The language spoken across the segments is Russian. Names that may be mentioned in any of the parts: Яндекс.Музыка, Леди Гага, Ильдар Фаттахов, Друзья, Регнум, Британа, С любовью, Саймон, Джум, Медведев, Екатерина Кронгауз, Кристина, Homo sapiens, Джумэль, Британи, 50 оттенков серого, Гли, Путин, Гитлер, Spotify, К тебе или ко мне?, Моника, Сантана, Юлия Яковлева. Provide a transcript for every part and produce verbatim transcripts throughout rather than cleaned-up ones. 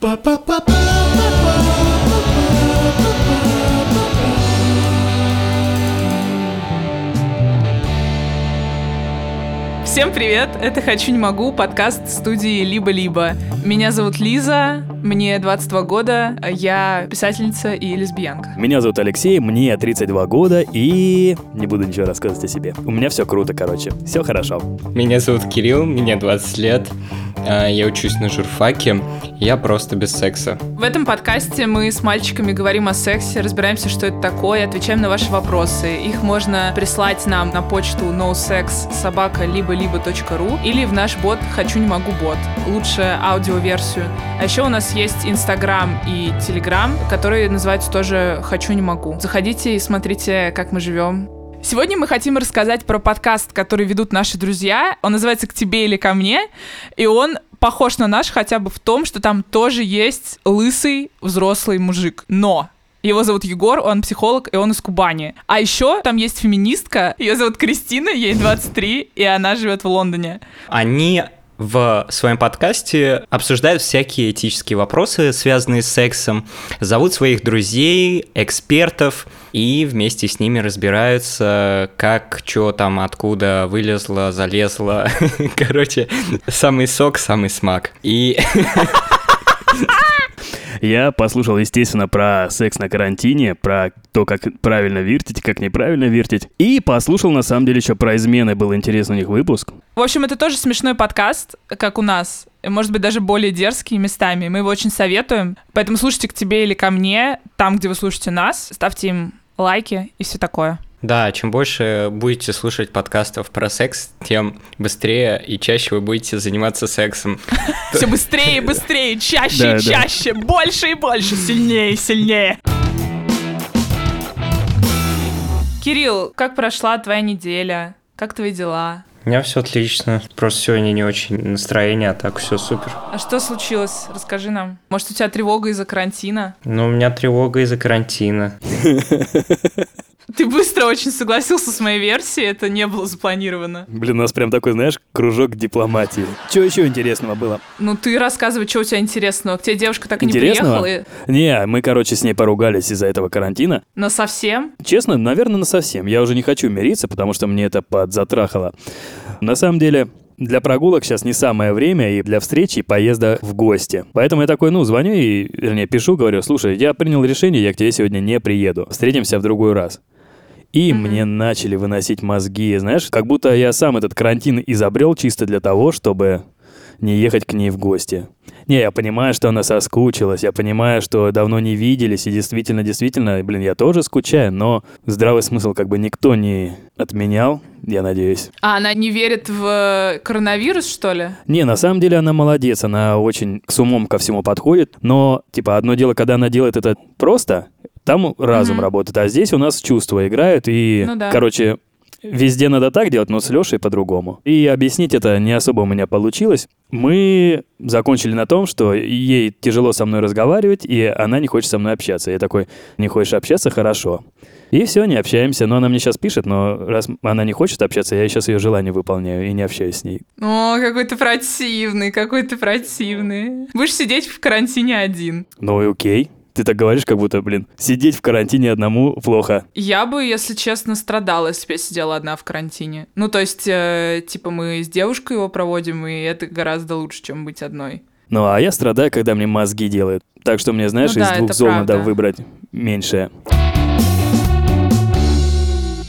Всем привет! Это «Хочу, не могу» подкаст студии «Либо-либо». Меня зовут Лиза, мне двадцать два года, я писательница и лесбиянка. Меня зовут Алексей, мне тридцать два года и... Не буду ничего рассказывать о себе. У меня все круто, короче, все хорошо. Меня зовут Кирилл, мне двадцать лет. Я учусь на журфаке, я просто без секса. В этом подкасте мы с мальчиками говорим о сексе, разбираемся, что это такое, отвечаем на ваши вопросы. Их можно прислать нам на почту ноу секс собака либо либо точка ру или в наш бот «Хочу, не могу» бот. Лучше аудиоверсию. А еще у нас есть Инстаграм и Телеграм, которые называются тоже «Хочу, не могу». Заходите и смотрите, как мы живем. Сегодня мы хотим рассказать про подкаст, который ведут наши друзья. Он называется «К тебе или ко мне?», и он похож на наш хотя бы в том, что там тоже есть лысый взрослый мужик. Но его зовут Егор, он психолог, и он из Кубани. А еще там есть феминистка, ее зовут Кристина, ей двадцать три, и она живет в Лондоне. Они... в своем подкасте обсуждают всякие этические вопросы, связанные с сексом, зовут своих друзей, экспертов, и вместе с ними разбираются, как, что там, откуда вылезло, залезло. Короче, самый сок, самый смак. И... Я послушал, естественно, про секс на карантине, про то, как правильно вертить, как неправильно вертить. И послушал, на самом деле, еще про измены. Был интересный у них выпуск. В общем, это тоже смешной подкаст, как у нас. Может быть, даже более дерзкий местами. Мы его очень советуем. Поэтому слушайте «К тебе или ко мне», там, где вы слушаете нас. Ставьте им лайки и все такое. Да, чем больше будете слушать подкастов про секс, тем быстрее и чаще вы будете заниматься сексом. Все быстрее и быстрее, чаще и чаще, больше и больше, сильнее и сильнее. Кирилл, как прошла твоя неделя? Как твои дела? У меня все отлично. Просто сегодня не очень настроение, а так все супер. А что случилось? Расскажи нам. Может, у тебя тревога из-за карантина? Ну, у меня тревога из-за карантина. Ты быстро очень согласился с моей версией, это не было запланировано. Блин, у нас прям такой, знаешь, кружок дипломатии. Чего еще интересного было? Ну, ты рассказывай, что у тебя интересного. К тебе девушка так и не приехала. И... Не, мы, короче, с ней поругались из-за этого карантина. Насовсем? Честно, наверное, насовсем. Я уже не хочу мириться, потому что мне это подзатрахало. На самом деле... Для прогулок сейчас не самое время, и для встречи, и поезда в гости. Поэтому я такой, ну, звоню и, вернее, пишу, говорю, слушай, я принял решение, я к тебе сегодня не приеду, встретимся в другой раз. И mm-hmm. мне начали выносить мозги, знаешь, как будто я сам этот карантин изобрел чисто для того, чтобы не ехать к ней в гости. Не, я понимаю, что она соскучилась, я понимаю, что давно не виделись, и действительно, действительно, блин, я тоже скучаю, но здравый смысл как бы никто не отменял, я надеюсь. А она не верит в коронавирус, что ли? Не, на самом деле она молодец, она очень с умом ко всему подходит, но, типа, одно дело, когда она делает это просто, там разум mm-hmm. работает, а здесь у нас чувства играют, и, ну, да. короче... Везде надо так делать, но с Лешей по-другому. И объяснить это не особо у меня получилось. Мы закончили на том, что ей тяжело со мной разговаривать, и она не хочет со мной общаться. Я такой, не хочешь общаться? Хорошо. И все, не общаемся. Но она мне сейчас пишет, но раз она не хочет общаться, я сейчас ее желание выполняю и не общаюсь с ней. О, какой ты противный, какой ты противный. Будешь сидеть в карантине один. Ну и окей. Ты так говоришь, как будто, блин, сидеть в карантине одному плохо. Я бы, если честно, страдала, если бы я сидела одна в карантине. Ну, то есть, э, типа, мы с девушкой его проводим, и это гораздо лучше, чем быть одной. Ну, а я страдаю, когда мне мозги делают. Так что мне, знаешь, ну, да, из двух зол правда. Надо выбрать меньшее.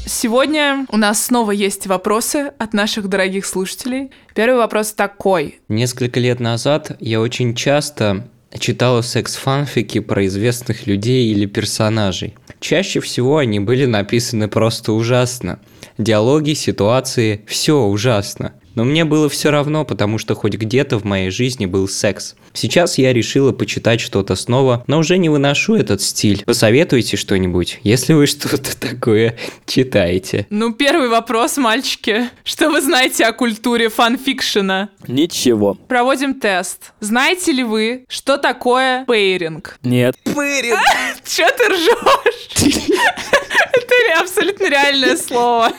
Сегодня у нас снова есть вопросы от наших дорогих слушателей. Первый вопрос такой. Несколько лет назад я очень часто... читала секс-фанфики про известных людей или персонажей. Чаще всего они были написаны просто ужасно. Диалоги, ситуации, все ужасно. Но мне было все равно, потому что хоть где-то в моей жизни был секс. Сейчас я решила почитать что-то снова, но уже не выношу этот стиль. Посоветуйте что-нибудь, если вы что-то такое читаете. Ну, первый вопрос, мальчики. Что вы знаете о культуре фанфикшена? Ничего. Проводим тест. Знаете ли вы, что такое пейринг? Нет. Пейринг? Чё ты ржёшь? Это абсолютно реальное слово.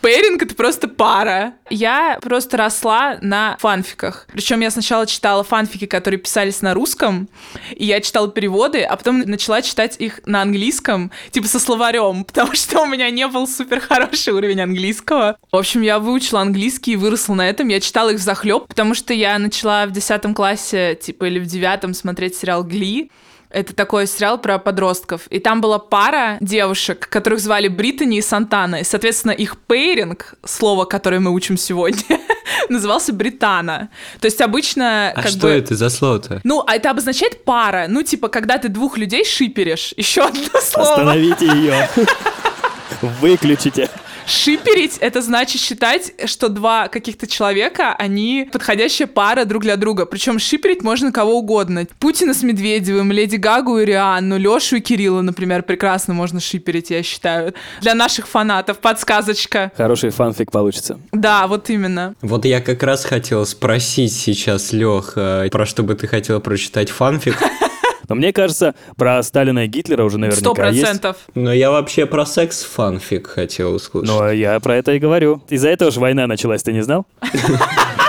пэринг — это просто пара. Я просто росла на фанфиках. Причем я сначала читала фанфики, которые писались на русском, и я читала переводы, а потом начала читать их на английском, типа со словарем, потому что у меня не был супер хороший уровень английского. В общем, я выучила английский и выросла на этом. Я читала их взахлеб, потому что я начала в десятом классе, типа, или в девятом смотреть сериал «Гли». Это такой сериал про подростков. И там была пара девушек, которых звали Британи и Сантана. И, соответственно, их пейринг, слово, которое мы учим сегодня, назывался «Британа». То есть обычно... А как что бы... это за слово-то? Ну, а это обозначает пара. Ну, типа, когда ты двух людей шиперишь. Еще одно слово. Остановите ее. Выключите. Шиперить — это значит считать, что два каких-то человека, они подходящая пара друг для друга. Причем шиперить можно кого угодно. Путина с Медведевым, Леди Гагу и Рианну, Лешу и Кирилла, например, прекрасно можно шиперить, я считаю. Для наших фанатов подсказочка. Хороший фанфик получится. Да, вот именно. Вот я как раз хотела спросить сейчас, Лех, про что бы ты хотела прочитать фанфик? Но мне кажется, про Сталина и Гитлера уже наверняка есть. сто процентов. Но я вообще про секс-фанфик хотел услышать. Ну, я про это и говорю. Из-за этого же война началась, ты не знал?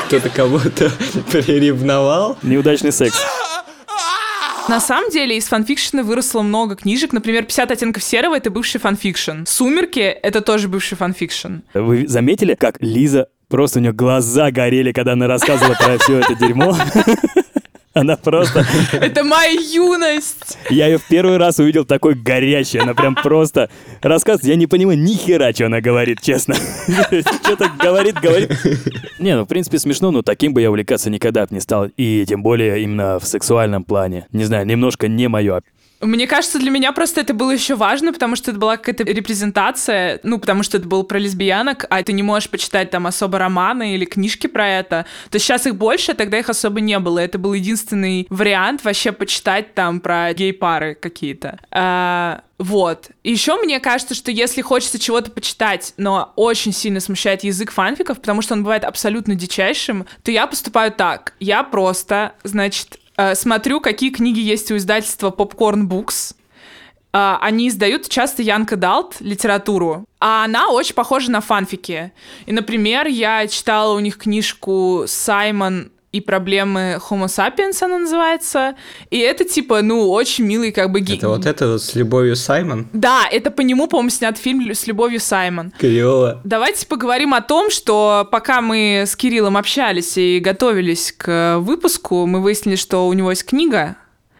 Кто-то кого-то приревновал? Неудачный секс. На самом деле из фанфикшена выросло много книжек. Например, пятьдесят оттенков серого — это бывший фанфикшен. «Сумерки» — это тоже бывший фанфикшен. Вы заметили, как Лиза, просто у нее глаза горели, когда она рассказывала про все это дерьмо? Она просто... Это моя юность! Я ее в первый раз увидел такой горячей. Она прям просто... Рассказ... Я не понимаю ни хера, что она говорит, честно. Что-то говорит, говорит. Не, ну, в принципе, смешно, но таким бы я увлекаться никогда бы не стал. И тем более именно в сексуальном плане. Не знаю, немножко не мое. Мне кажется, для меня просто это было еще важно, потому что это была какая-то репрезентация, ну, потому что это было про лесбиянок, а ты не можешь почитать там особо романы или книжки про это. То есть сейчас их больше, а тогда их особо не было. Это был единственный вариант вообще почитать там про гей-пары какие-то. А, вот. И еще мне кажется, что если хочется чего-то почитать, но очень сильно смущает язык фанфиков, потому что он бывает абсолютно дичайшим, то я поступаю так. Я просто, значит... Смотрю, какие книги есть у издательства Popcorn Books. Они издают часто Young Adult литературу, а она очень похожа на фанфики. И, например, я читала у них книжку «Саймон и проблемы Homo sapiens», она называется. И это, типа, ну, очень милый как бы... Ги... Это вот это вот «С любовью, Саймон»? Да, это по нему, по-моему, снят фильм «С любовью, Саймон». Клево. Давайте поговорим о том, что пока мы с Кириллом общались и готовились к выпуску, мы выяснили, что у него есть книга,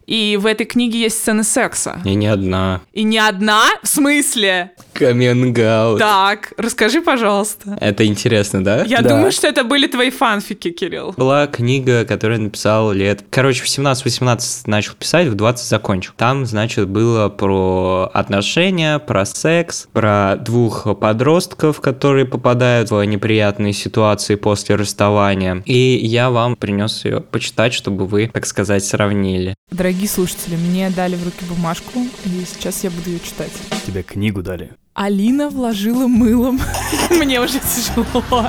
и в этой книге есть сцены секса. И не одна. И не одна? В смысле? Каминг-аут. Так, расскажи, пожалуйста. Это интересно, да? Я да. думаю, что это были твои фанфики, Кирилл. Была книга, которую я написал лет... Короче, в семнадцать-восемнадцать начал писать, в двадцать закончил. Там, значит, было про отношения, про секс, про двух подростков, которые попадают в неприятные ситуации после расставания. И я вам принес ее почитать, чтобы вы, так сказать, сравнили. Дорогие слушатели, мне дали в руки бумажку, и сейчас я буду ее читать. Тебе книгу дали. Алина вложила мылом. Мне уже тяжело.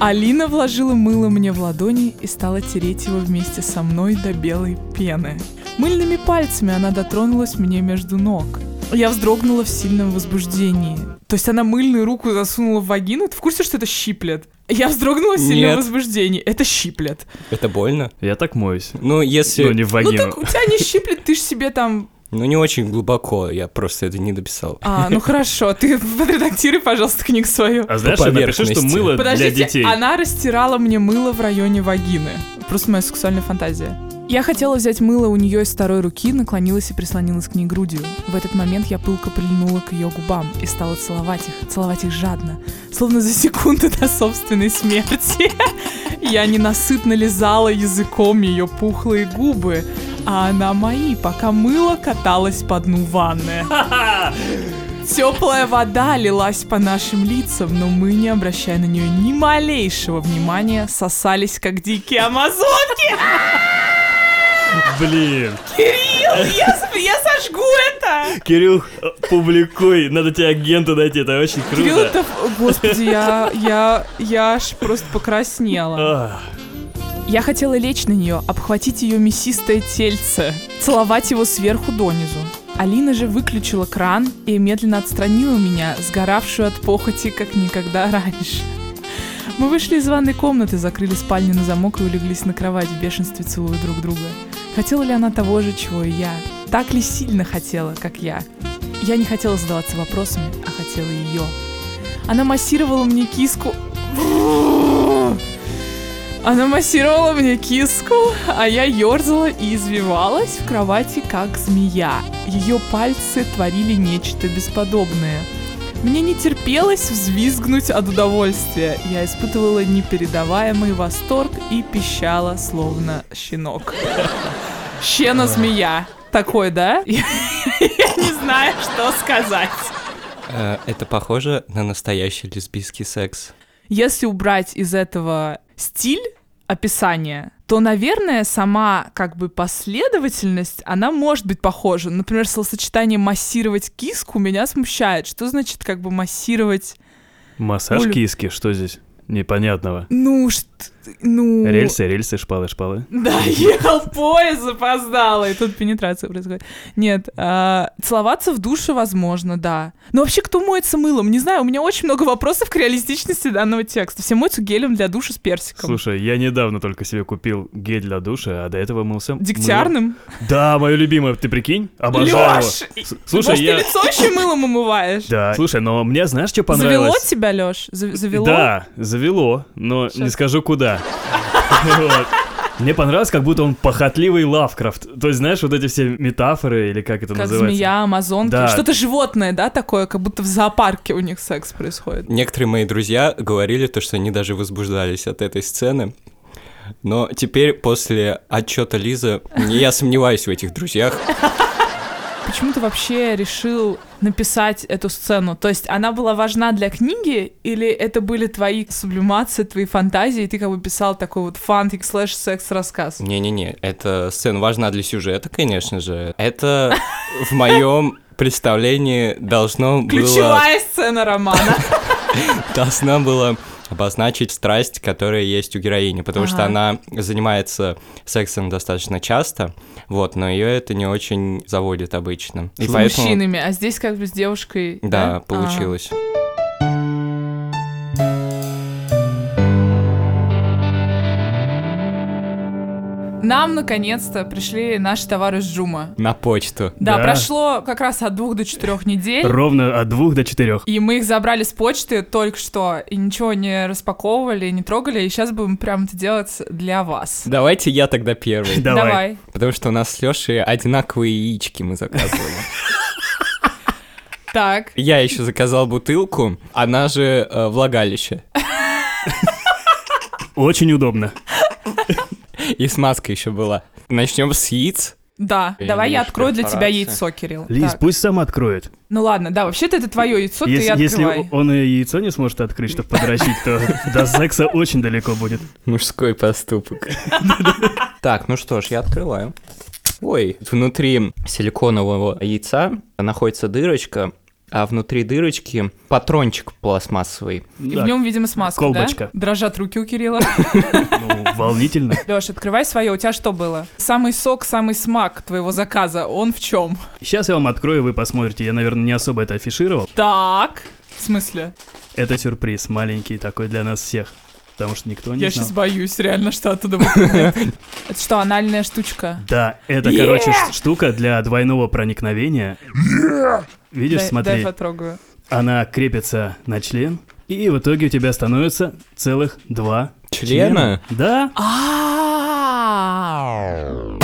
Алина вложила мыло мне в ладони и стала тереть его вместе со мной до белой пены. Мыльными пальцами она дотронулась мне между ног. Я вздрогнула в сильном возбуждении. То есть она мыльную руку засунула в вагину? Ты в курсе, что это щиплет? Я вздрогнула в сильном возбуждении. Это щиплет. Это больно? Я так моюсь. Ну, если... Ну, не в вагину. Ну, так у тебя не щиплет, ты ж себе там... Ну, не очень глубоко, я просто это не дописал. А, ну хорошо, ты подредактируй, пожалуйста, книгу свою. А знаешь, я напишу, что мыло для детей. Она растирала мне мыло в районе вагины. Просто моя сексуальная фантазия. Я хотела взять мыло у нее из второй руки, наклонилась и прислонилась к ней грудью. В этот момент я пылко прильнула к ее губам и стала целовать их, целовать их жадно, словно за секунду до собственной смерти. Я ненасытно лизала языком ее пухлые губы, а она мои, пока мыло каталось по дну ванны. Теплая вода лилась по нашим лицам, но мы, не обращая на нее ни малейшего внимания, сосались, как дикие амазонки. Блин. Кирилл, я, я сожгу это. Кирилл, публикуй, надо тебе агента найти, это очень круто. Кирилл, это... Господи, я, я, я аж просто покраснела. Ах. Я хотела лечь на нее, обхватить ее мясистое тельце, целовать его сверху донизу. Алина же выключила кран и медленно отстранила меня, сгоравшую от похоти, как никогда раньше. Мы вышли из ванной комнаты, закрыли спальню на замок и улеглись на кровать, в бешенстве целуя друг друга. Хотела ли она того же, чего и я? Так ли сильно хотела, как я? Я не хотела задаваться вопросами, а хотела ее. Она массировала мне киску... Она массировала мне киску, а я ерзала и извивалась в кровати, как змея. Ее пальцы творили нечто бесподобное. Мне не терпелось взвизгнуть от удовольствия. Я испытывала непередаваемый восторг и пищала, словно щенок. Щена-змея. Такой, да? Я не знаю, что сказать. Это похоже на настоящий лесбийский секс. Если убрать из этого стиль описания, то, наверное, сама как бы последовательность, она может быть похожа. Например, словосочетание «массировать киску» меня смущает. Что значит как бы массировать... Массаж Оль... киски? Что здесь непонятного? Ну, что... ну... Рельсы, рельсы, шпалы, шпалы. Да, ехал поезд, запоздала, и тут пенетрация происходит. Нет, а, целоваться в душе возможно, да. Но вообще, кто моется мылом? Не знаю, у меня очень много вопросов к реалистичности данного текста. Все моются гелем для душа с персиком. Слушай, я недавно только себе купил гель для душа, а до этого мылся... Дегтярным? Мыло... Да, мое любимое, ты прикинь? Обожаю. Лёш! Слушай, может, я... ты лицо еще мылом умываешь? Да. Слушай, но мне знаешь, что понравилось? Завело тебя, Лёш? Завело? Да, завело, но не скажу, куда. Вот. Мне понравилось, как будто он похотливый Лавкрафт. То есть, знаешь, вот эти все метафоры, или как это как называется? Как змея, амазонки. Да. Что-то животное, да, такое, как будто в зоопарке у них секс происходит. Некоторые мои друзья говорили, то, что они даже возбуждались от этой сцены. Но теперь, после отчета Лизы, я сомневаюсь в этих друзьях. Почему ты вообще решил написать эту сцену? То есть она была важна для книги, или это были твои сублимации, твои фантазии, и ты как бы писал такой вот фантик слэш секс-рассказ? Не-не-не, эта сцена важна для сюжета, конечно же. Это в моем представлении должно было... Ключевая сцена романа. Должна была... обозначить страсть, которая есть у героини, потому ага. что она занимается сексом достаточно часто, вот, но ее это не очень заводит обычно. С и мужчинами, поэтому... а здесь как бы с девушкой... Да, да? получилось. Ага. Нам, наконец-то, пришли наши товары с Джума. На почту. Да, да, прошло как раз от двух до четырех недель. Ровно от двух до четырех. И мы их забрали с почты только что, и ничего не распаковывали, не трогали, и сейчас будем прям это делать для вас. Давайте я тогда первый. Давай. Потому что у нас с Лешей одинаковые яички мы заказывали. Так. Я еще заказал бутылку, она же влагалище. Очень удобно. И смазка еще была. Начнем с яиц. Да, я давай я открою для тебя яйцо, Кирилл. Лиз, так. Пусть сам откроет. Ну ладно, да, вообще-то это твое яйцо, ты и открывай. Если он яйцо не сможет открыть, чтобы подрочить, то до секса очень далеко будет. Мужской поступок. Так, ну что ж, я открываю. Ой, внутри силиконового яйца находится дырочка, а внутри дырочки патрончик пластмассовый. И да. в нем, видимо, смазка, колбочка. Да? Дрожат руки у Кирилла. Ну, волнительно. Лёш, открывай свое. У тебя что было? Самый сок, самый смак твоего заказа. Он в чем? Сейчас я вам открою, вы посмотрите. Я, наверное, не особо это афишировал. Так, в смысле? Это сюрприз маленький такой для нас всех. Потому что никто не знал. Я сейчас боюсь реально, что оттуда выпадает. Это что, анальная штучка? Да, это, короче, штука для двойного проникновения. Видишь, дай, смотри, дай потрогаю. Она крепится на член, и в итоге у тебя становится целых два члена. члена. Да. А-а-а.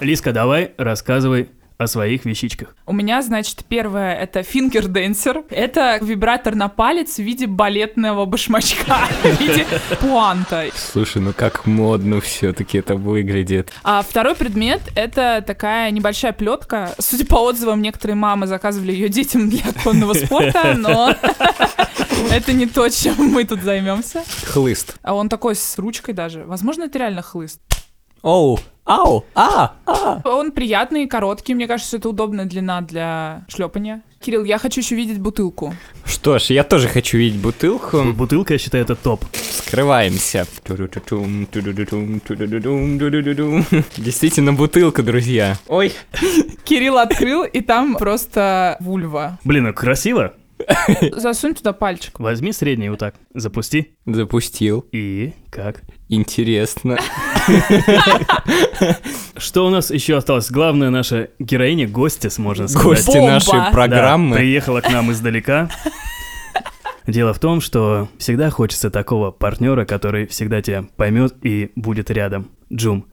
Лизка, давай, рассказывай о своих вещичках. У меня, значит, первое — это фингер-денсер. Это вибратор на палец в виде балетного башмачка, в виде пуанта. Слушай, ну как модно все-таки это выглядит. А второй предмет — это такая небольшая плетка. Судя по отзывам, некоторые мамы заказывали ее детям для конного спорта, но это не то, чем мы тут займемся. Хлыст. А он такой с ручкой даже. Возможно, это реально хлыст. Оу. Ау! А! А! Он приятный, короткий. Мне кажется, это удобная длина для шлепания. Кирилл, я хочу еще видеть бутылку. Что ж, я тоже хочу видеть бутылку. Бутылка, я считаю, это топ. Скрываемся. Действительно, бутылка, друзья. Ой. Кирилл открыл, и там просто вульва. Блин, это красиво. Засунь туда пальчик. Возьми средний вот так. Запусти. Запустил. И как? Интересно. Что у нас еще осталось? Главное, наша героиня, гостья, можно сказать. Гости нашей программы. Да, приехала к нам издалека. Дело в том, что всегда хочется такого партнера, который всегда тебя поймет и будет рядом. Джум,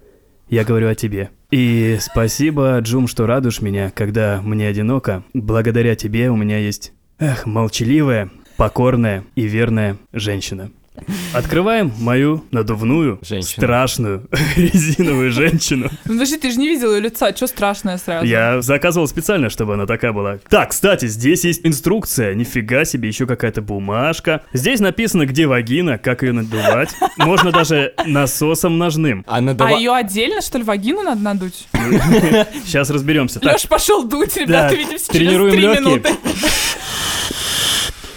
я говорю о тебе. И спасибо, Джум, что радуешь меня, когда мне одиноко. Благодаря тебе у меня есть... Эх, молчаливая, покорная и верная женщина. Открываем мою надувную, женщину. Страшную, резиновую женщину. Ну подожди, ты же не видел ее лица, что страшное сразу? Я заказывал специально, чтобы она такая была. Так, кстати, здесь есть инструкция, нифига себе, еще какая-то бумажка. Здесь написано, где вагина, как ее надувать. Можно даже насосом ножным. А, надува... а ее отдельно, что ли, вагину надо надуть? Сейчас разберемся. Леш, пошел дуть, ребята, увидимся через три минуты.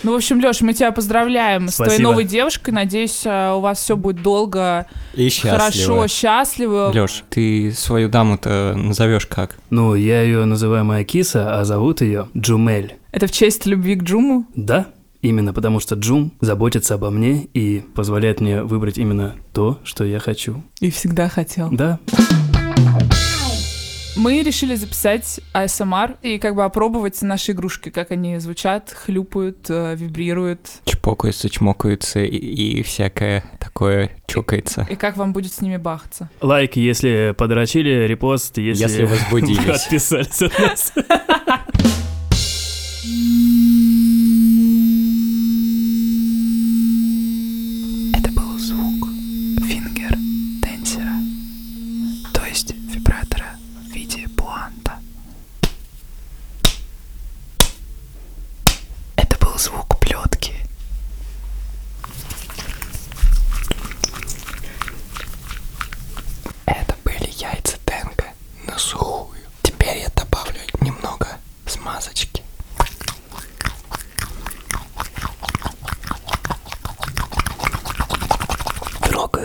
Ну, в общем, Лёш, мы тебя поздравляем. Спасибо. С твоей новой девушкой. Надеюсь, у вас все будет долго и счастливо. Хорошо, счастливо. Лёш, ты свою даму-то назовешь как? Ну, я ее называю моя киса, а зовут ее Джумэль. Это в честь любви к Джуму? Да, именно потому что Джум заботится обо мне и позволяет мне выбрать именно то, что я хочу. И всегда хотел. Да. Мы решили записать эй эс эм ар и как бы опробовать наши игрушки, как они звучат, хлюпают, вибрируют. Чпокаются, чмокаются и, и всякое такое чокается. И, и как вам будет с ними бахаться. Лайк, если подрочили, репост, если, если возбудились. Отписались от нас.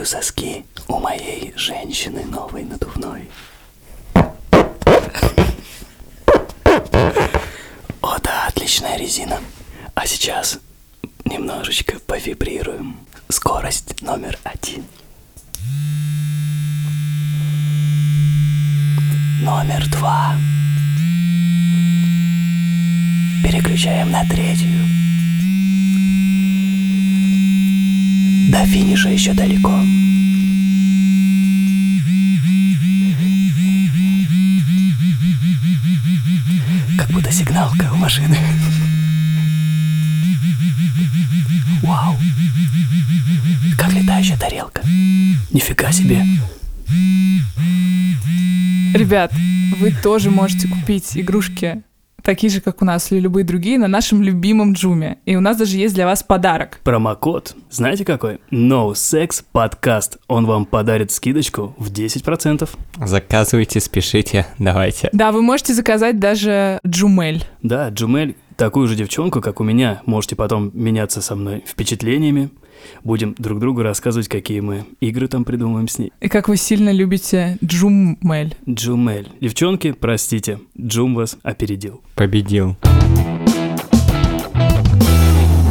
Соски у моей женщины новой надувной. О да, отличная резина. А сейчас немножечко повибрируем. Скорость номер один. Номер два. Переключаем на третью. До финиша еще далеко. Как будто сигналка у машины. Вау! Как летающая тарелка. Нифига себе! Ребят, вы тоже можете купить игрушки, такие же, как у нас, или любые другие, на нашем любимом Джуме. И у нас даже есть для вас подарок. Промокод, знаете какой? NoSexPodcast. Он вам подарит скидочку в десять процентов. Заказывайте, спешите, давайте. Да, вы можете заказать даже Джумэль. Да, Джумэль, такую же девчонку, как у меня. Можете потом меняться со мной впечатлениями. Будем друг другу рассказывать, какие мы игры там придумываем с ней. И как вы сильно любите Джумэль. Джумэль. Девчонки, простите, Джум вас опередил. Победил. Ну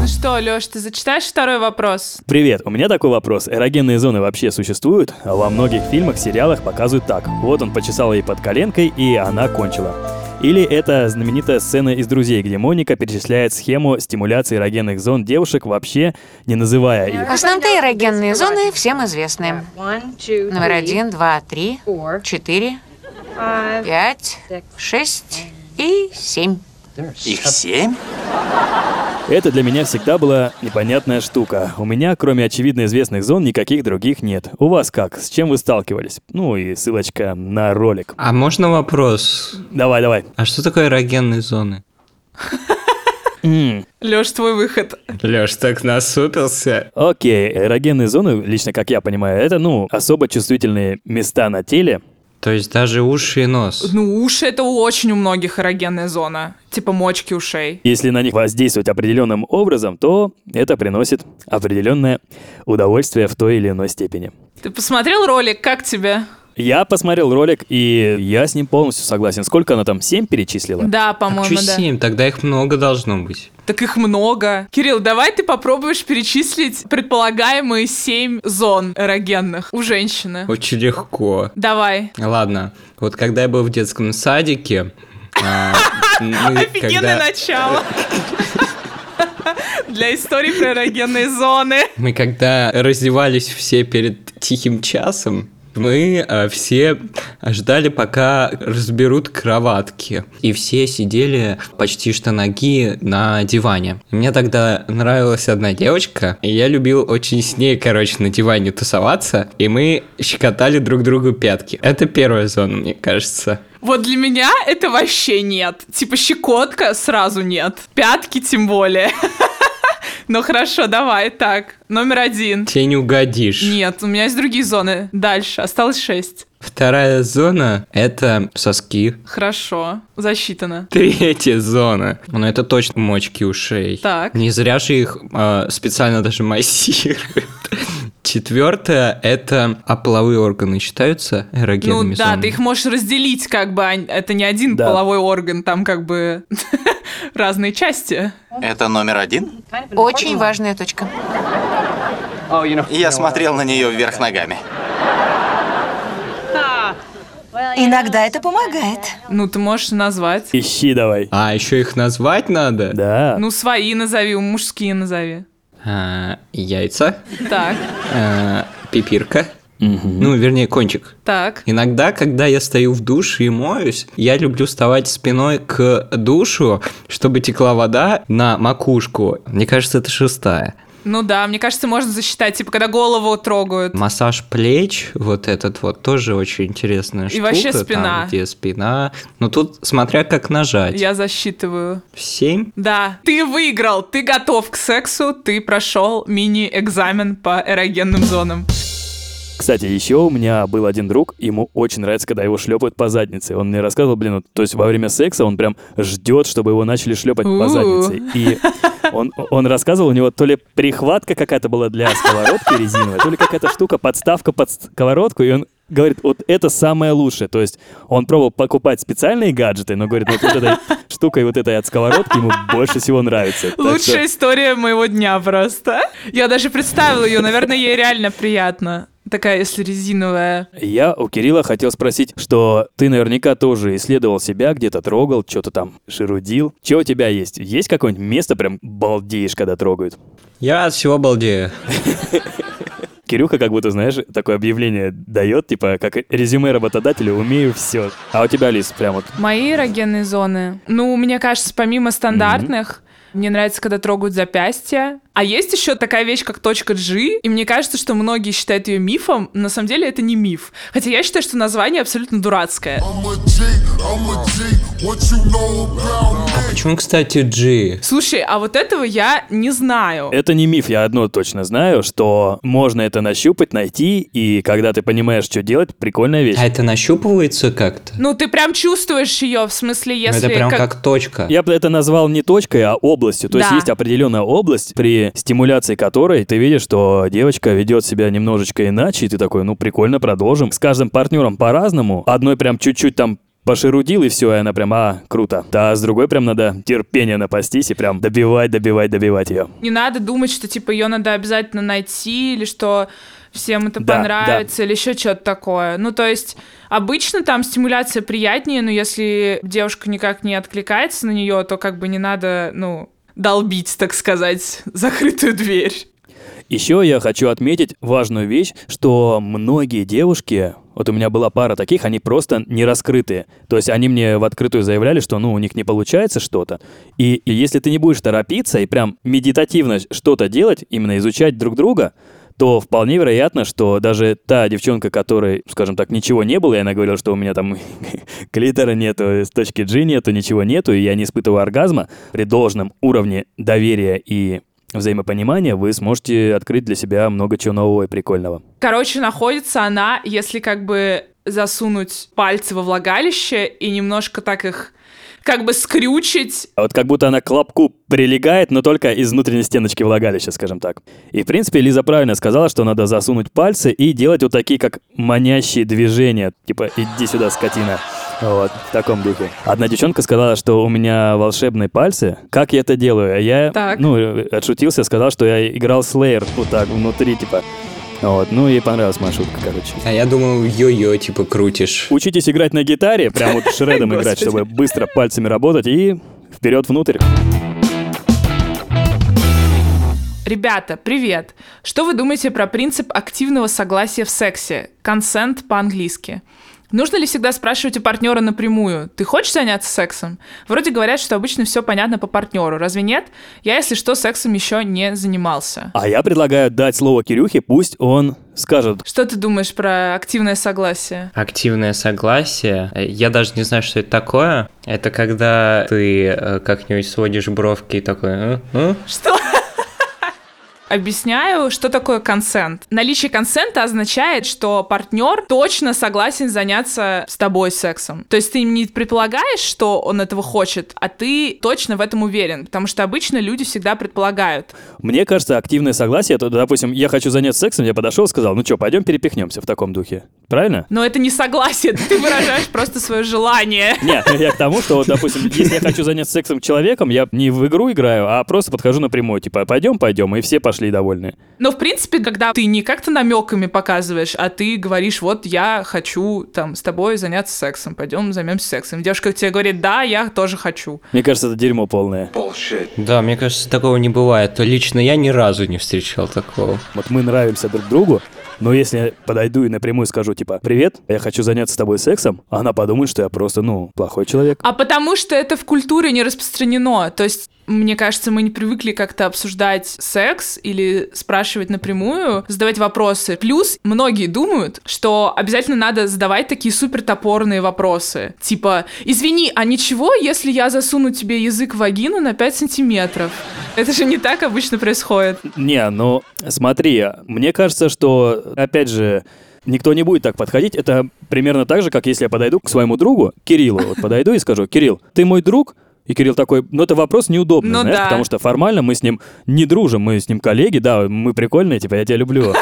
что, Лёш, ты зачитаешь второй вопрос? Привет, у меня такой вопрос. Эрогенные зоны вообще существуют? Во многих фильмах, сериалах показывают так. Вот он почесал ей под коленкой, и она кончила. Или это знаменитая сцена из «Друзей», где Моника перечисляет схему стимуляции эрогенных зон девушек, вообще не называя их. Основные эрогенные зоны всем известны. Номер один, два, три, четыре, пять, шесть и семь. Их семь? Это для меня всегда была непонятная штука. У меня, кроме очевидно известных зон, никаких других нет. У вас как? С чем вы сталкивались? Ну и ссылочка на ролик. А можно вопрос? Давай, давай. А что такое эрогенные зоны? Mm. Лёш, твой выход. Лёш так насупился. Окей, эрогенные зоны, лично как я понимаю, это, ну, особо чувствительные места на теле, То есть даже уши и нос? Ну, уши — это очень у многих эрогенная зона, типа мочки ушей. Если на них воздействовать определенным образом, то это приносит определенное удовольствие в той или иной степени. Ты посмотрел ролик? Как тебе? Я посмотрел ролик, и я с ним полностью согласен. Сколько она там, семь перечислила? Да, по-моему, а да. семь, тогда их много должно быть. Так их много. Кирилл, давай ты попробуешь перечислить предполагаемые семь зон эрогенных у женщины. Очень легко. Давай. Ладно, вот когда я был в детском садике... Офигенное начало. Для истории про эрогенные зоны. Мы когда раздевались все перед тихим часом, мы э, все ждали, пока разберут кроватки. И все сидели почти что ноги на диване. Мне тогда нравилась одна девочка, и я любил очень с ней, короче, на диване тусоваться. И мы щекотали друг другу пятки. Это первая зона, мне кажется. Вот для меня это вообще нет. Типа щекотка сразу нет. Пятки тем более. Ну хорошо, давай, так, номер один. Тебе не угодишь. Нет, у меня есть другие зоны. Дальше, осталось шесть. Вторая зона – это соски. Хорошо, засчитано. Третья зона. Ну это точно мочки ушей. Так. Не зря же их э, специально даже массируют. Четвертое – это а половые органы считаются эрогенными зонами? Ну да, зонами? Ты их можешь разделить, как бы, это не один да. половой орган, там как бы разные части. Это номер один? Очень важная точка. Я смотрел на нее вверх ногами. Иногда это помогает. Ну, ты можешь назвать. Ищи давай. А, еще их назвать надо? Да. Ну, свои назови, мужские назови. А, яйца. Так. А, пипирка. Угу. Ну, вернее, кончик. Так. Иногда, когда я стою в душе и моюсь, я люблю вставать спиной к душу, чтобы текла вода на макушку. Мне кажется, это шестая. Ну да, мне кажется, можно засчитать, типа, когда голову трогают. Массаж плеч, вот этот вот, тоже очень интересная и штука. И вообще спина. Там, где спина. Но тут смотря как нажать. Я засчитываю. Семь? Да. Ты выиграл, ты готов к сексу, ты прошел мини-экзамен по эрогенным зонам. Кстати, еще у меня был один друг, ему очень нравится, когда его шлепают по заднице. Он мне рассказывал, блин, вот, то есть во время секса он прям ждет, чтобы его начали шлепать У-у-у. по заднице. И он, он рассказывал, у него то ли прихватка какая-то была для сковородки резиновая, то ли какая-то штука, подставка под сковородку, и он говорит, вот это самое лучшее. То есть он пробовал покупать специальные гаджеты, но говорит, вот, вот эта штука и вот этой от сковородки ему больше всего нравится. Лучшая что... история моего дня просто. Я даже представила ее, наверное, ей реально приятно. Такая, если резиновая. Я у Кирилла хотел спросить, что ты наверняка тоже исследовал себя, где-то трогал, что-то там шерудил. Что у тебя есть? Есть какое-нибудь место, прям балдеешь, когда трогают? Я от всего балдею. Кирюха, как будто, знаешь, такое объявление дает, типа, как резюме работодателя, умею все. А у тебя, Лиз, прям вот... Мои эрогенные зоны? Ну, мне кажется, помимо стандартных... Мне нравится, когда трогают запястья. А есть еще такая вещь, как точка G. И мне кажется, что многие считают ее мифом. На самом деле это не миф. Хотя я считаю, что название абсолютно дурацкое. А почему, кстати, G? Слушай, а вот этого я не знаю. Это не миф, я одно точно знаю, что можно это нащупать, найти. И когда ты понимаешь, что делать, прикольная вещь. А это нащупывается как-то? Ну, ты прям чувствуешь ее, в смысле, если... Это прям как, как точка. Я бы это назвал не точкой, а областью. Областью. То да. есть есть определенная область, при стимуляции которой ты видишь, что девочка ведет себя немножечко иначе, и ты такой, ну прикольно, продолжим. С каждым партнером по-разному. Одной прям чуть-чуть там пошерудил, и все, и она прям, а, круто. А с другой прям надо терпение напастись и прям добивать, добивать, добивать ее. Не надо думать, что типа ее надо обязательно найти, или что всем это да, понравится, да. или еще что-то такое. Ну, то есть, обычно там стимуляция приятнее, но если девушка никак не откликается на нее, то как бы не надо, ну, долбить, так сказать, закрытую дверь. Еще я хочу отметить важную вещь, что многие девушки... Вот у меня была пара таких, они просто не раскрытые. То есть они мне в открытую заявляли, что ну у них не получается что-то. И, и если ты не будешь торопиться и прям медитативно что-то делать, именно изучать друг друга, то вполне вероятно, что даже та девчонка, которой, скажем так, ничего не было, и она говорила, что у меня там клитора нету, с точки G нету, ничего нету, и я не испытываю оргазма, при должном уровне доверия и... взаимопонимание, вы сможете открыть для себя много чего нового и прикольного. Короче, находится она, если как бы засунуть пальцы во влагалище и немножко так их как бы скрючить. А вот как будто она к лобку прилегает, но только из внутренней стеночки влагалища, скажем так. И, в принципе, Лиза правильно сказала, что надо засунуть пальцы и делать вот такие, как манящие движения. Типа, иди сюда, скотина. Вот, в таком духе. Одна девчонка сказала, что у меня волшебные пальцы. Как я это делаю? Я, так. ну, отшутился, сказал, что я играл Slayer вот так внутри, типа... Вот, ну, ей понравилась маршрутка, короче. А я думал, йо-йо, типа, крутишь. Учитесь играть на гитаре, прям вот шредом играть, чтобы быстро пальцами работать и вперед внутрь. Ребята, привет! Что вы думаете про принцип активного согласия в сексе? Consent по-английски. Нужно ли всегда спрашивать у партнера напрямую, ты хочешь заняться сексом? Вроде говорят, что обычно все понятно по партнеру, разве нет? Я, если что, сексом еще не занимался. А я предлагаю дать слово Кирюхе, пусть он скажет. Что ты думаешь про активное согласие? Активное согласие? Я даже не знаю, что это такое. Это когда ты как-нибудь сводишь бровки и такой... А? А? Что? Объясняю, что такое консент. Наличие консента означает, что партнер точно согласен заняться с тобой сексом. То есть ты не предполагаешь, что он этого хочет, а ты точно в этом уверен, потому что обычно люди всегда предполагают. Мне кажется, активное согласие, это, допустим, я хочу заняться сексом, я подошел и сказал, ну что, пойдем перепихнемся в таком духе. Правильно? Но это не согласие, ты выражаешь просто свое желание. Нет, я к тому, что, допустим, если я хочу заняться сексом с человеком, я не в игру играю, а просто подхожу напрямую, типа, пойдем, пойдем, и все пошли. Довольны. Но, в принципе, когда ты не как-то намеками показываешь, а ты говоришь, вот, я хочу там с тобой заняться сексом, пойдем займемся сексом. Девушка тебе говорит, да, я тоже хочу. Мне кажется, это дерьмо полное. Bullshit. Да, мне кажется, такого не бывает. Лично я ни разу не встречал такого. Вот мы нравимся друг другу, но если я подойду и напрямую скажу, типа, привет, я хочу заняться с тобой сексом, она подумает, что я просто, ну, плохой человек. А потому что это в культуре не распространено. То есть, мне кажется, мы не привыкли как-то обсуждать секс или спрашивать напрямую, задавать вопросы. Плюс многие думают, что обязательно надо задавать такие супертопорные вопросы. Типа, извини, а ничего, если я засуну тебе язык в вагину на пять сантиметров? Это же не так обычно происходит. Не, ну, смотри, мне кажется, что... Опять же, никто не будет так подходить. Это примерно так же, как если я подойду к своему другу, Кириллу. Вот подойду и скажу, Кирилл, ты мой друг? И Кирилл такой, ну это вопрос неудобный, ну, знаешь, да. Потому что формально мы с ним не дружим, мы с ним коллеги, да, мы прикольные, типа, я тебя люблю.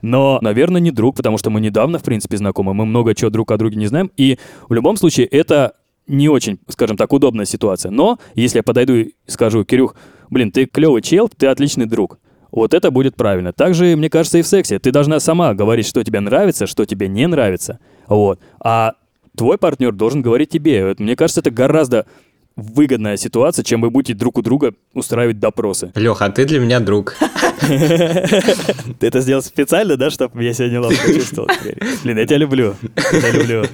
Но, наверное, не друг, потому что мы недавно, в принципе, знакомы, мы много чего друг о друге не знаем. И в любом случае это не очень, скажем так, удобная ситуация. Но если я подойду и скажу, Кирюх, блин, ты клевый чел, ты отличный друг. Вот это будет правильно. Также, мне кажется, и в сексе. Ты должна сама говорить, что тебе нравится, что тебе не нравится. Вот. А твой партнер должен говорить тебе. Вот, мне кажется, это гораздо выгодная ситуация, чем вы будете друг у друга устраивать допросы. Леха, ты для меня друг. Ты это сделал специально, да, чтобы я сегодня лапку чувствовал? Блин, я тебя люблю. Я люблю.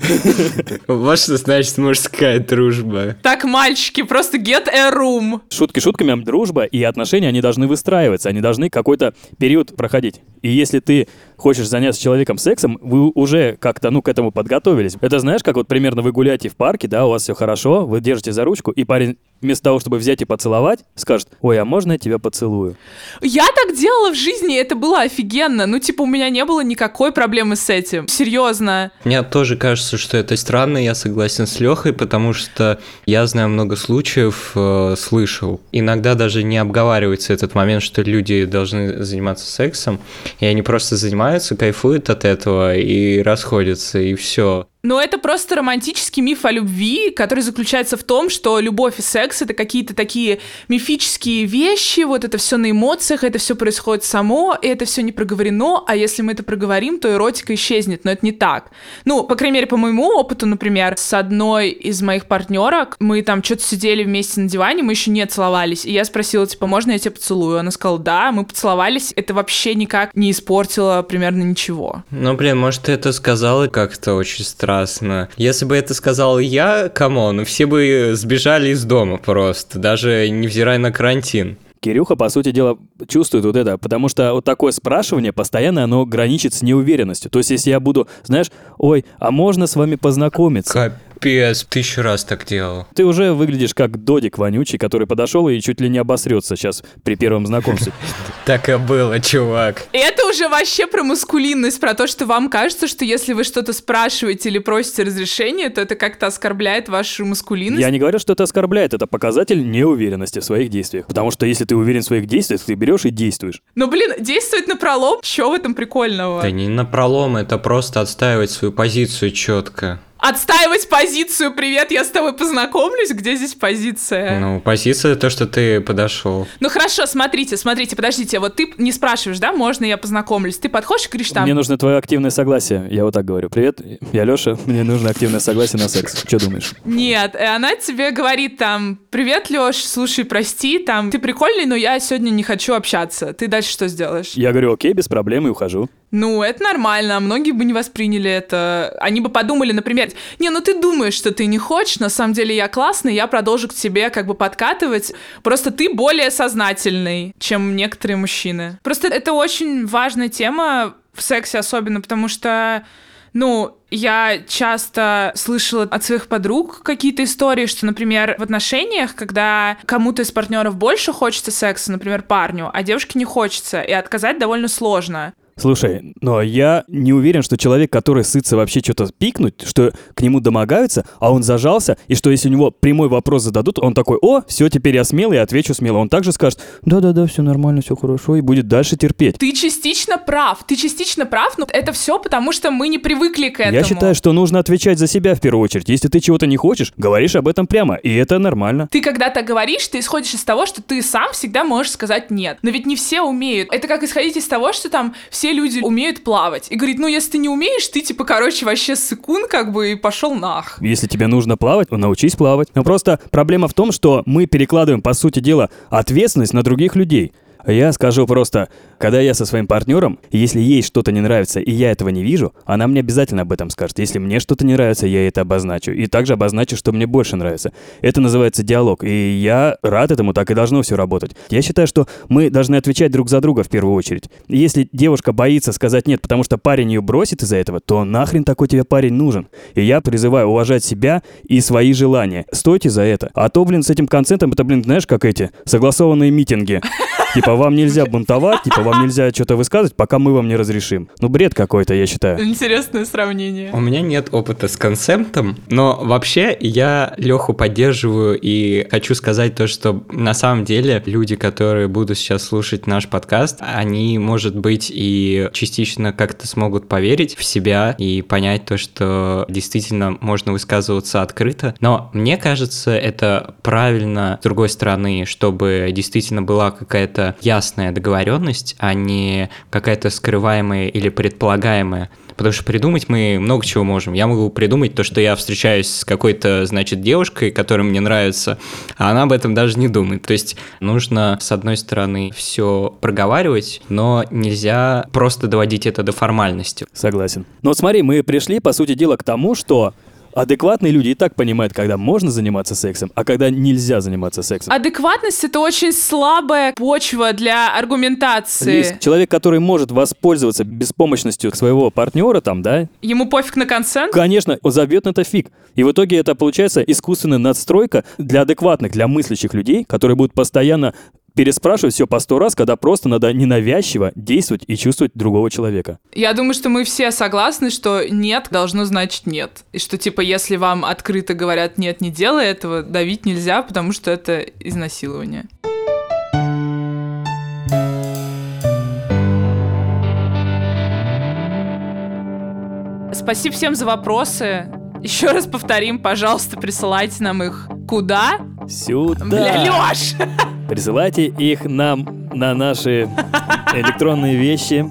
Вот что значит мужская дружба. Так, мальчики, просто get a room. Шутки шутками, дружба и отношения, они должны выстраиваться, они должны какой-то период проходить. И если ты хочешь заняться человеком сексом, вы уже как-то, ну, к этому подготовились. Это знаешь, как вот примерно вы гуляете в парке, да, у вас все хорошо, вы держите за ручку, и парень вместо того, чтобы взять и поцеловать, скажет, ой, а можно я тебя поцелую? Я так делала в жизни, это было офигенно. Ну, типа, у меня не было никакой проблемы с этим. Серьезно. Мне тоже кажется, что это странно, я согласен с Лехой, потому что я знаю много случаев, э, слышал. Иногда даже не обговаривается этот момент, что люди должны заниматься сексом, и они просто занимаются, кайфуют от этого и расходятся, и все. Но это просто романтический миф о любви, который заключается в том, что любовь и секс — это какие-то такие мифические вещи, вот это все на эмоциях, это все происходит само, и это все не проговорено, а если мы это проговорим, то эротика исчезнет, но это не так. Ну, по крайней мере, по моему опыту, например, с одной из моих партнерок, мы там что-то сидели вместе на диване, мы еще не целовались, и я спросила, типа, можно я тебя поцелую? Она сказала, да, мы поцеловались, это вообще никак не испортило примерно ничего. Ну, блин, может, ты это сказала как-то очень странно. Страстно. Если бы это сказал я, камон, все бы сбежали из дома просто, даже невзирая на карантин. Кирюха, по сути дела, чувствует вот это, потому что вот такое спрашивание постоянно, оно граничит с неуверенностью. То есть, если я буду, знаешь, ой, а можно с вами познакомиться? Капец, тысячу раз так делал. Ты уже выглядишь как додик вонючий, который подошел и чуть ли не обосрется сейчас при первом знакомстве. Так и было, чувак. Это уже вообще про маскулинность, про то, что вам кажется, что если вы что-то спрашиваете или просите разрешения, то это как-то оскорбляет вашу маскулинность. Я не говорю, что это оскорбляет, это показатель неуверенности в своих действиях. Потому что если ты уверен в своих действиях, ты берешь и действуешь. Ну, блин, действовать напролом, чё в этом прикольного? Да не напролом, это просто отстаивать свою позицию четко. Отстаивать позицию, привет, я с тобой познакомлюсь, где здесь позиция? Ну, позиция — то, что ты подошел. Ну, хорошо, смотрите, смотрите, подождите, вот ты не спрашиваешь, да, можно я познакомлюсь? Ты подходишь к Криштам? Мне нужно твое активное согласие, я вот так говорю, привет, я Леша, мне нужно активное согласие на секс, что думаешь? Нет, она тебе говорит там, привет, Леш, слушай, прости, там, ты прикольный, но я сегодня не хочу общаться, ты дальше что сделаешь? Я говорю, окей, без проблем, и ухожу. Ну, это нормально, а многие бы не восприняли это. Они бы подумали, например, не, ну ты думаешь, что ты не хочешь, на самом деле я классный, я продолжу к тебе как бы подкатывать. Просто ты более сознательный, чем некоторые мужчины. Просто это очень важная тема в сексе особенно, потому что, ну... Я часто слышала от своих подруг какие-то истории, что, например, в отношениях, когда кому-то из партнеров больше хочется секса, например, парню, а девушке не хочется, и отказать довольно сложно. Слушай, но я не уверен, что человек, который сытся вообще что-то пикнуть, что к нему домогаются, а он зажался, и что если у него прямой вопрос зададут, он такой, о, все, теперь я смелый, я отвечу смело. Он также скажет, да-да-да, все нормально, все хорошо, и будет дальше терпеть. Ты частично прав, ты частично прав, но это все потому, что мы не привыкли к этому. Я Я считаю, что нужно отвечать за себя в первую очередь. Если ты чего-то не хочешь, говоришь об этом прямо, и это нормально. Ты когда-то говоришь, ты исходишь из того, что ты сам всегда можешь сказать «нет». Но ведь не все умеют. Это как исходить из того, что там все люди умеют плавать. И говорит, ну если ты не умеешь, ты типа, короче, вообще сыкун, как бы, и пошел нах. Если тебе нужно плавать, научись плавать. Но просто проблема в том, что мы перекладываем, по сути дела, ответственность на других людей. Я скажу просто, когда я со своим партнером, если ей что-то не нравится и я этого не вижу, она мне обязательно об этом скажет. Если мне что-то не нравится, я это обозначу. И также обозначу, что мне больше нравится. Это называется диалог. И я рад этому, так и должно все работать. Я считаю, что мы должны отвечать друг за друга в первую очередь. Если девушка боится сказать «нет», потому что парень ее бросит из-за этого, то нахрен такой тебе парень нужен. И я призываю уважать себя и свои желания. Стойте за это. А то, блин, с этим концентом, это, блин, знаешь, как эти согласованные митинги. Типа, вам нельзя бунтовать, типа, вам нельзя что-то высказывать, пока мы вам не разрешим. Ну, бред какой-то, я считаю. Интересное сравнение. У меня нет опыта с концептом, но вообще я Леху поддерживаю и хочу сказать то, что на самом деле люди, которые будут сейчас слушать наш подкаст, они, может быть, и частично как-то смогут поверить в себя и понять то, что действительно можно высказываться открыто. Но мне кажется, это правильно, с другой стороны, чтобы действительно была какая-то ясная договоренность, а не какая-то скрываемая или предполагаемая. Потому что придумать мы много чего можем. Я могу придумать то, что я встречаюсь с какой-то, значит, девушкой, которая мне нравится, а она об этом даже не думает. То есть нужно, с одной стороны, все проговаривать, но нельзя просто доводить это до формальности. Согласен. Но вот смотри, мы пришли, по сути дела, к тому, что... Адекватные люди и так понимают, когда можно заниматься сексом, а когда нельзя заниматься сексом. Адекватность — это очень слабая почва для аргументации. Лиз, человек, который может воспользоваться беспомощностью своего партнера, там, да? Ему пофиг на консент? Конечно, он забьет на это фиг. И в итоге это получается искусственная надстройка для адекватных, для мыслящих людей, которые будут постоянно переспрашивать все по сто раз, когда просто надо ненавязчиво действовать и чувствовать другого человека. Я думаю, что мы все согласны, что «нет» должно значить «нет». И что, типа, если вам открыто говорят «нет, не делай этого», давить нельзя, потому что это изнасилование. Спасибо всем за вопросы. Еще раз повторим, пожалуйста, присылайте нам их. Куда? Сюда. Бля, Лёш! Присылайте их нам на наши электронные вещи.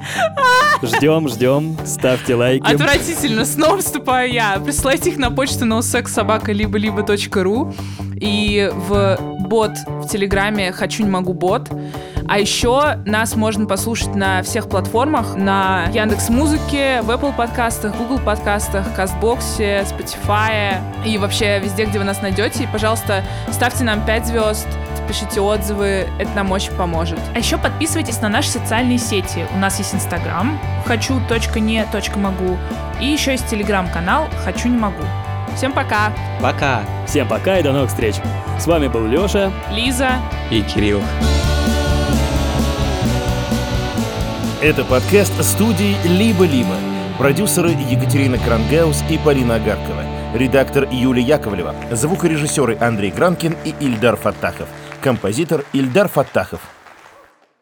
Ждем, ждем. Ставьте лайки. Отвратительно. Снова вступаю я. Присылайте их на почту ноу секс собака либо либо точка ру и в бот в Телеграме «Хочу, не могу, бот». А еще нас можно послушать на всех платформах, на Яндекс.Музыке, в Apple подкастах, Google подкастах, Кастбоксе, Spotify и вообще везде, где вы нас найдете. И, пожалуйста, ставьте нам пять звезд, пишите отзывы, это нам очень поможет. А еще подписывайтесь на наши социальные сети. У нас есть Инстаграм, хочу.не.могу, и еще есть Телеграм-канал «Хочу, не могу». Всем пока. Пока. Всем пока и до новых встреч. С вами был Лёша, Лиза и Кирилл. Это подкаст студии «Либо-либо». Продюсеры Екатерина Кронгауз и Полина Агаркова. Редактор Юлия Яковлева. Звукорежиссеры Андрей Гранкин и Ильдар Фаттахов. Композитор Ильдар Фаттахов.